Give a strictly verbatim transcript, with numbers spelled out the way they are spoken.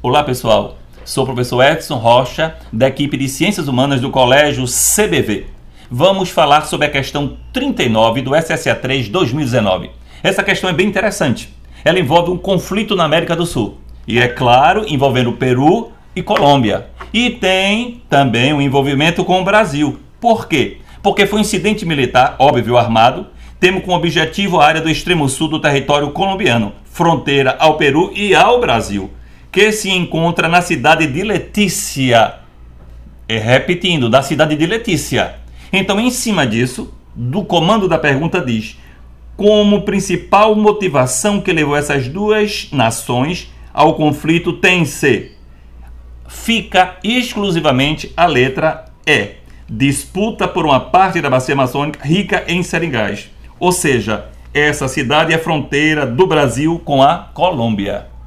Olá pessoal, sou o professor Edson Rocha, da equipe de Ciências Humanas do Colégio C B V. Vamos falar sobre a questão trinta e nove do S S A três dois mil e dezenove. Essa questão é bem interessante. Ela envolve um conflito na América do Sul. E é claro, envolvendo o Peru e Colômbia. E tem também um envolvimento com o Brasil. Por quê? Porque foi um incidente militar, óbvio, armado, tendo como objetivo a área do extremo sul do território colombiano, fronteira ao Peru e ao Brasil, que se encontra na cidade de Letícia. É, repetindo, da cidade de Letícia. Então, em cima disso, do comando da pergunta diz, como principal motivação que levou essas duas nações ao conflito tem-se. Fica exclusivamente a letra E. Disputa por uma parte da bacia amazônica rica em seringais. Ou seja, essa cidade é fronteira do Brasil com a Colômbia.